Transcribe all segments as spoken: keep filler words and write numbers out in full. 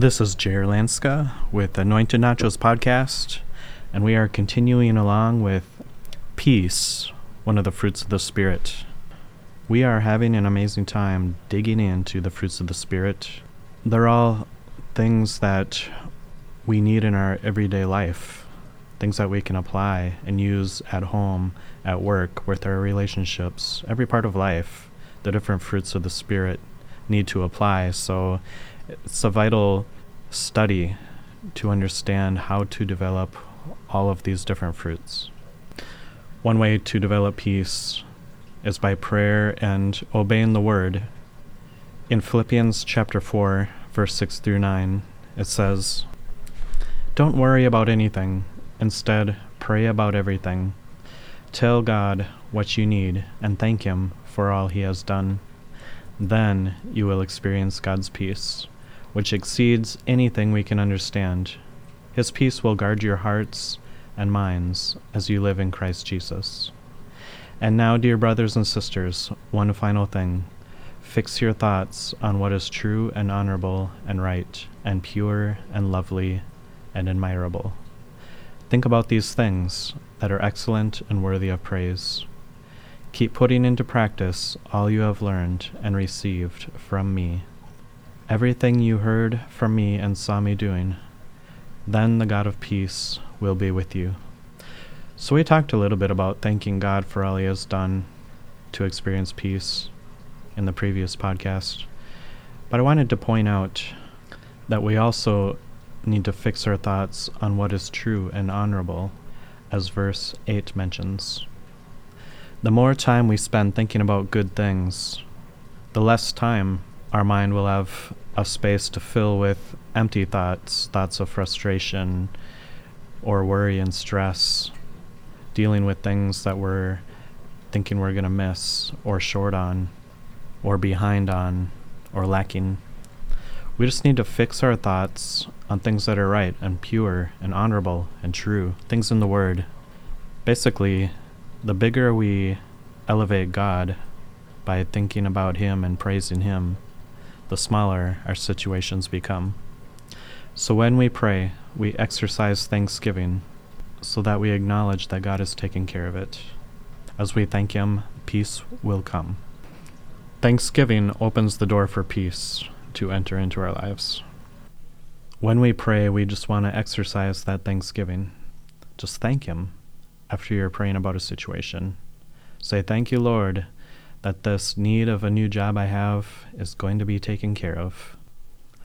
This is Jer Lanska with Anointed Nachos Podcast, and we are continuing along with peace, one of the fruits of the Spirit. We are having an amazing time digging into the fruits of the Spirit. They're all things that we need in our everyday life, things that we can apply and use at home, at work, with our relationships, every part of life. The different fruits of the Spirit need to apply, so it's a vital study to understand how to develop all of these different fruits. One way to develop peace is by prayer and obeying the word. In Philippians chapter four, verse six through nine, it says, "Don't worry about anything. Instead, pray about everything. Tell God what you need and thank Him for all He has done. Then you will experience God's peace, which exceeds anything we can understand. His peace will guard your hearts and minds as you live in Christ Jesus. And now, dear brothers and sisters, one final thing. Fix your thoughts on what is true and honorable and right and pure and lovely and admirable. Think about these things that are excellent and worthy of praise. Keep putting into practice all you have learned and received from me, everything you heard from me and saw me doing. Then the God of peace will be with you." So we talked a little bit about thanking God for all He has done to experience peace in the previous podcast. But I wanted to point out that we also need to fix our thoughts on what is true and honorable, as verse eight mentions. The more time we spend thinking about good things, the less time our mind will have a space to fill with empty thoughts, thoughts of frustration or worry and stress, dealing with things that we're thinking we're going to miss or short on or behind on or lacking. We just need to fix our thoughts on things that are right and pure and honorable and true, things in the Word. Basically, the bigger we elevate God by thinking about Him and praising Him, the smaller our situations become. So when we pray, we exercise thanksgiving so that we acknowledge that God is taking care of it. As we thank Him, peace will come. Thanksgiving opens the door for peace to enter into our lives. When we pray, we just want to exercise that thanksgiving. Just thank Him. After you're praying about a situation, say, "Thank you, Lord, that this need of a new job I have is going to be taken care of."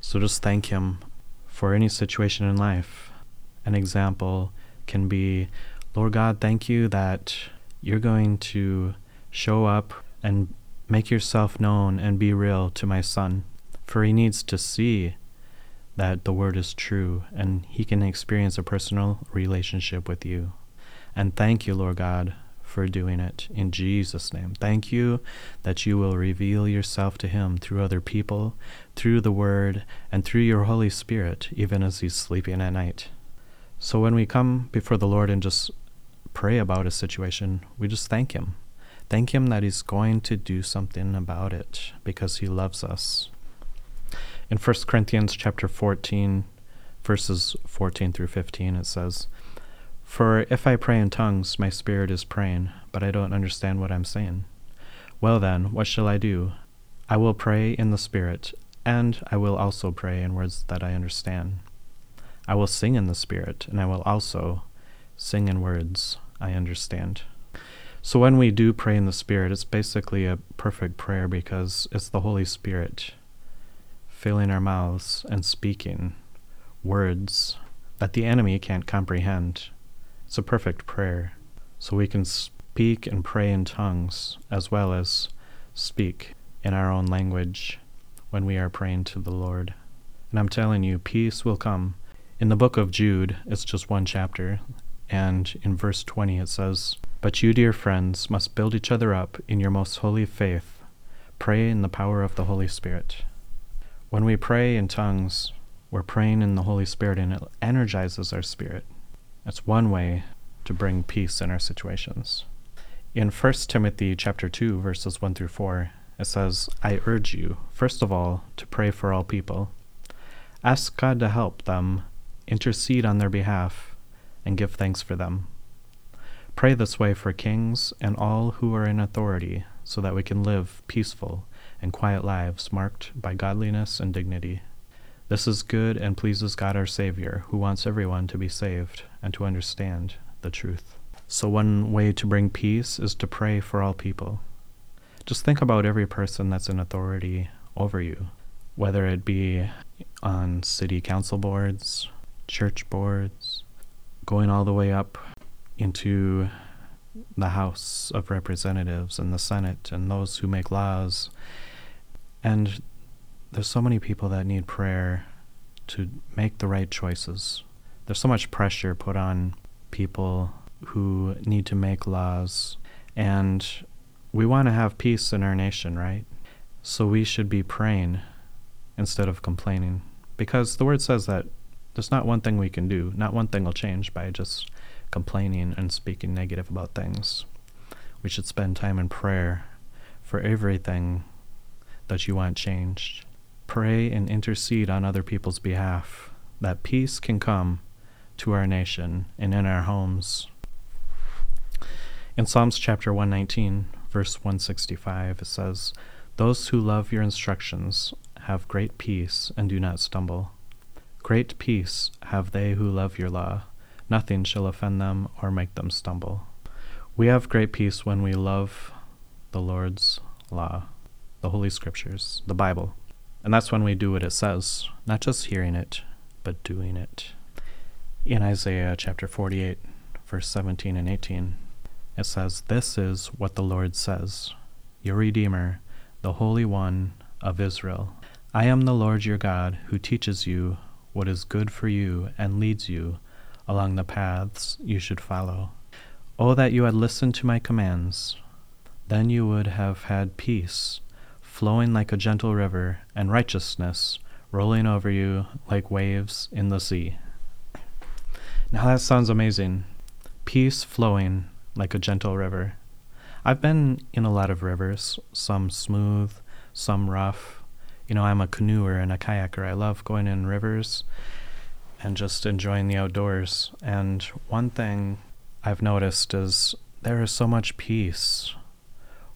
So just thank Him for any situation in life. An example can be, "Lord God, thank you that you're going to show up and make yourself known and be real to my son, for he needs to see that the word is true and he can experience a personal relationship with you. And thank you, Lord God, for doing it in Jesus' name. Thank you that you will reveal yourself to him through other people, through the word, and through your Holy Spirit, even as he's sleeping at night." So when we come before the Lord and just pray about a situation, we just thank him. Thank him that he's going to do something about it because he loves us. In First Corinthians chapter fourteen, verses fourteen through fifteen, it says, "For if I pray in tongues, my spirit is praying, but I don't understand what I'm saying. Well then, what shall I do? I will pray in the spirit, and I will also pray in words that I understand. I will sing in the spirit, and I will also sing in words I understand." So when we do pray in the spirit, it's basically a perfect prayer because it's the Holy Spirit filling our mouths and speaking words that the enemy can't comprehend. It's a perfect prayer, so we can speak and pray in tongues as well as speak in our own language when we are praying to the Lord. And I'm telling you, peace will come. In the book of Jude, it's just one chapter, and in verse twenty it says, "But you, dear friends, must build each other up in your most holy faith. Pray in the power of the Holy Spirit." When we pray in tongues, we're praying in the Holy Spirit, and it energizes our spirit. That's one way to bring peace in our situations. In First Timothy chapter two, verses one through four, it says, "I urge you, first of all, to pray for all people. Ask God to help them, intercede on their behalf, and give thanks for them. Pray this way for kings and all who are in authority, so that we can live peaceful and quiet lives marked by godliness and dignity. This is good and pleases God our Savior, who wants everyone to be saved and to understand the truth. So one way to bring peace is to pray for all people. Just think about every person that's in authority over you, whether it be on city council boards, church boards, going all the way up into the House of Representatives and the Senate and those who make laws. And there's so many people that need prayer to make the right choices. There's so much pressure put on people who need to make laws. And we want to have peace in our nation, right? So we should be praying instead of complaining. Because the word says that there's not one thing we can do, not one thing will change by just complaining and speaking negative about things. We should spend time in prayer for everything that you want changed. Pray and intercede on other people's behalf, that peace can come to our nation and in our homes. In Psalms chapter one nineteen, verse one sixty-five, it says, "Those who love your instructions have great peace and do not stumble. Great peace have they who love your law. Nothing shall offend them or make them stumble." We have great peace when we love the Lord's law, the Holy Scriptures, the Bible. And that's when we do what it says, not just hearing it, but doing it. In Isaiah chapter forty-eight, verse seventeen and eighteen, it says, "This is what the Lord says, your Redeemer, the Holy One of Israel. I am the Lord your God, who teaches you what is good for you and leads you along the paths you should follow. Oh, that you had listened to my commands, then you would have had peace flowing like a gentle river, and righteousness rolling over you like waves in the sea." Now that sounds amazing. Peace flowing like a gentle river. I've been in a lot of rivers, some smooth, some rough. You know, I'm a canoeer and a kayaker. I love going in rivers and just enjoying the outdoors. And one thing I've noticed is there is so much peace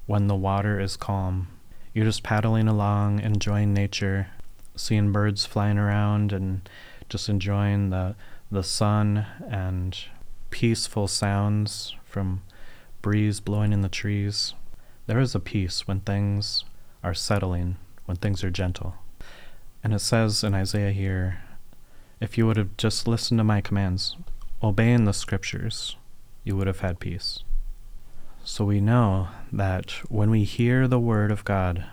when the water is calm. You're just paddling along, enjoying nature, seeing birds flying around, and just enjoying the the sun and peaceful sounds from breeze blowing in the trees. There is a peace when things are settling, when things are gentle. And it says in Isaiah here, if you would have just listened to my commands, obeying the Scriptures, you would have had peace. So we know that when we hear the word of God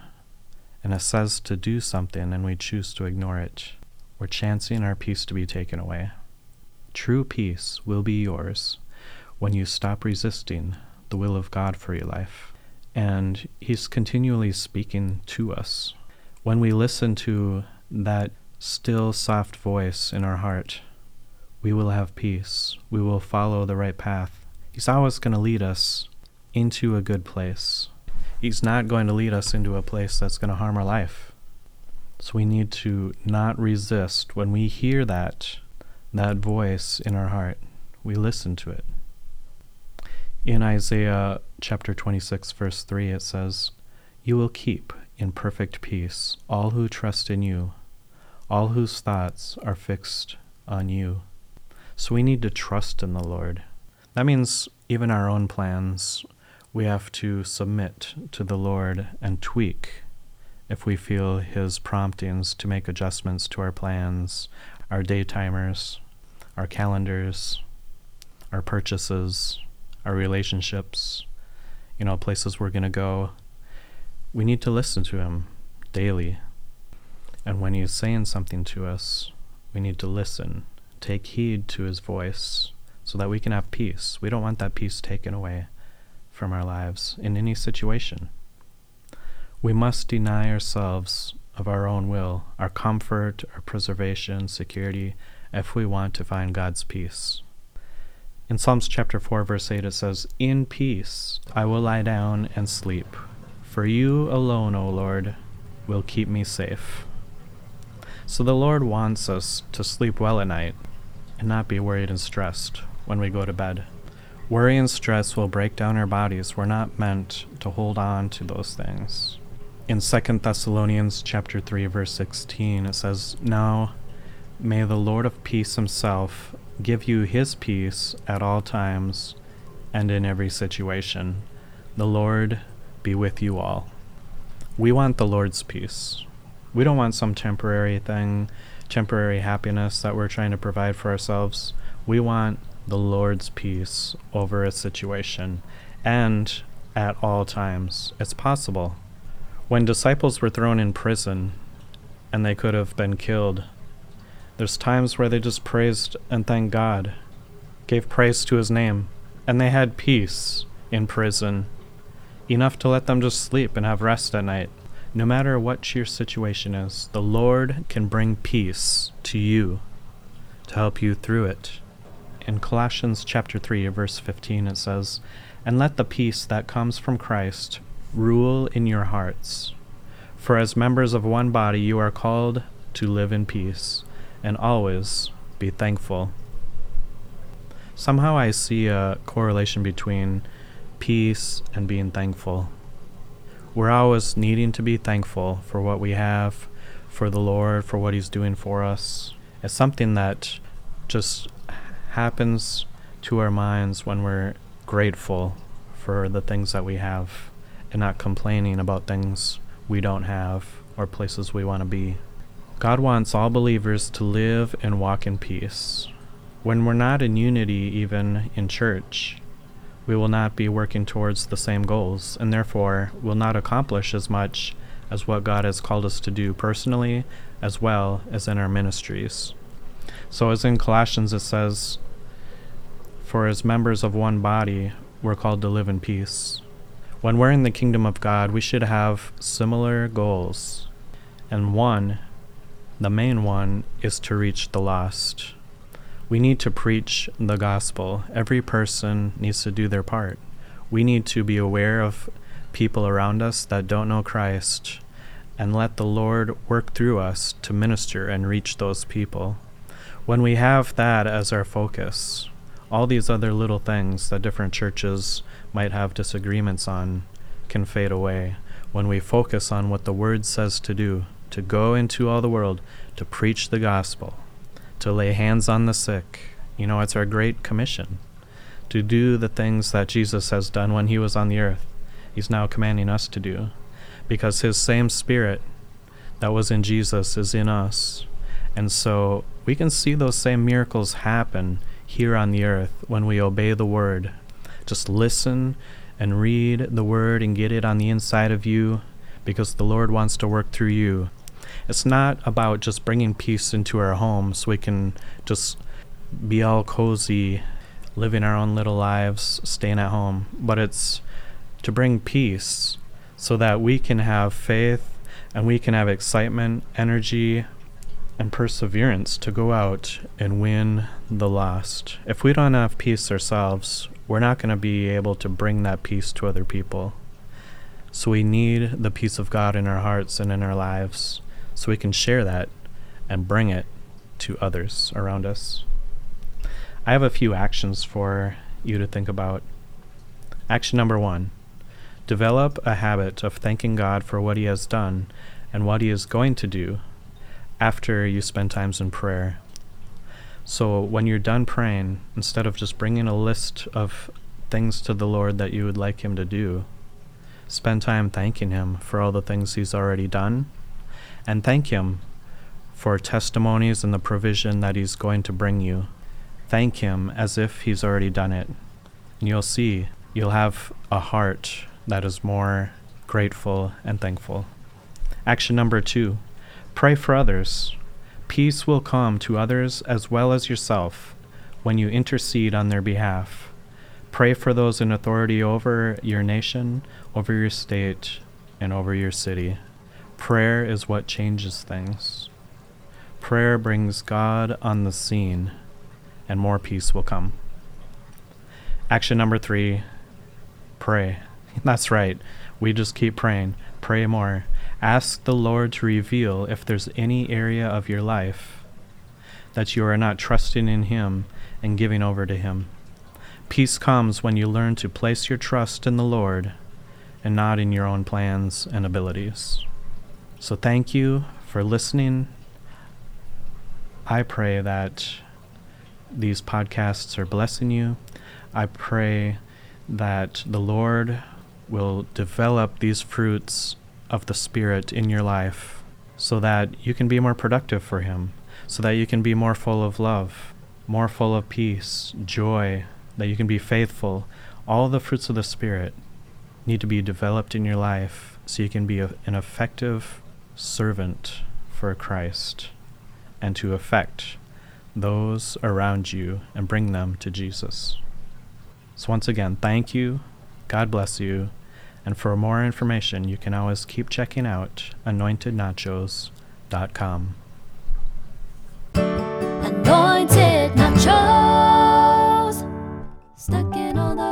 and it says to do something and we choose to ignore it, we're chancing our peace to be taken away. True peace will be yours when you stop resisting the will of God for your life. And He's continually speaking to us. When we listen to that still soft voice in our heart, we will have peace. We will follow the right path. He's always going to lead us into a good place. He's not going to lead us into a place that's going to harm our life. So we need to not resist when we hear that, that voice in our heart. We listen to it. In Isaiah chapter twenty-six, verse three, it says, "You will keep in perfect peace all who trust in you, all whose thoughts are fixed on you." So we need to trust in the Lord. That means even our own plans, we have to submit to the Lord and tweak if we feel His promptings to make adjustments to our plans, our day timers, our calendars, our purchases, our relationships, you know, places we're going to go. We need to listen to Him daily. And when He's saying something to us, we need to listen, take heed to His voice, so that we can have peace. We don't want that peace taken away from our lives in any situation. We must deny ourselves of our own will, our comfort, our preservation, security, if we want to find God's peace. In Psalms chapter four, verse eight, it says, "In peace I will lie down and sleep, for you alone, O Lord, will keep me safe." So the Lord wants us to sleep well at night and not be worried and stressed when we go to bed. Worry and stress will break down our bodies. We're not meant to hold on to those things. In Second Thessalonians chapter three, verse sixteen, it says, "Now may the Lord of peace himself give you his peace at all times and in every situation. The Lord be with you all." We want the Lord's peace. We don't want some temporary thing, temporary happiness that we're trying to provide for ourselves. We want the Lord's peace over a situation, and at all times. It's possible. When disciples were thrown in prison and they could have been killed, there's times where they just praised and thanked God, gave praise to his name, and they had peace in prison, enough to let them just sleep and have rest at night. No matter what your situation is, the Lord can bring peace to you to help you through it. In Colossians chapter three, verse fifteen, it says, "And let the peace that comes from Christ rule in your hearts. For as members of one body you are called to live in peace, and always be thankful." Somehow I see a correlation between peace and being thankful. We're always needing to be thankful for what we have, for the Lord, for what he's doing for us. It's something that just happens to our minds when we're grateful for the things that we have and not complaining about things we don't have or places we want to be. God wants all believers to live and walk in peace. When we're not in unity, even in church, we will not be working towards the same goals, and therefore will not accomplish as much as what God has called us to do personally, as well as in our ministries. So as in Colossians it says, "For as members of one body, we're called to live in peace." When we're in the kingdom of God, we should have similar goals, and one The main one is to reach the lost. We need to preach the gospel. Every person needs to do their part. We need to be aware of people around us that don't know Christ and let the Lord work through us to minister and reach those people. When we have that as our focus, all these other little things that different churches might have disagreements on can fade away when we focus on what the Word says to do. To go into all the world, to preach the gospel, to lay hands on the sick. You know, it's our great commission. To do the things that Jesus has done when he was on the earth, he's now commanding us to do. Because his same spirit that was in Jesus is in us. And so we can see those same miracles happen here on the earth when we obey the word. Just listen and read the word and get it on the inside of you, because the Lord wants to work through you. It's not about just bringing peace into our home so we can just be all cozy, living our own little lives, staying at home, but it's to bring peace so that we can have faith and we can have excitement, energy, and perseverance to go out and win the lost. If we don't have peace ourselves, we're not going to be able to bring that peace to other people. So we need the peace of God in our hearts and in our lives, so we can share that and bring it to others around us. I have a few actions for you to think about. Action number one, develop a habit of thanking God for what he has done and what he is going to do after you spend times in prayer. So when you're done praying, instead of just bringing a list of things to the Lord that you would like him to do, spend time thanking him for all the things he's already done, and thank him for testimonies and the provision that he's going to bring you. Thank him as if he's already done it. And you'll see, you'll have a heart that is more grateful and thankful. Action number two, pray for others. Peace will come to others as well as yourself when you intercede on their behalf. Pray for those in authority over your nation, over your state, and over your city. Prayer is what changes things. Prayer brings God on the scene, and more peace will come. Action number three, pray. That's right. We just keep praying. Pray more. Ask the Lord to reveal if there's any area of your life that you are not trusting in Him and giving over to Him. Peace comes when you learn to place your trust in the Lord and not in your own plans and abilities. So thank you for listening. I pray that these podcasts are blessing you. I pray that the Lord will develop these fruits of the Spirit in your life so that you can be more productive for Him, so that you can be more full of love, more full of peace, joy, that you can be faithful. All the fruits of the Spirit need to be developed in your life so you can be a, an effective servant for Christ and to affect those around you and bring them to Jesus. So once again, thank you. God bless you. And for more information, you can always keep checking out anointed nachos dot com. Anointed Nachos, stuck in all the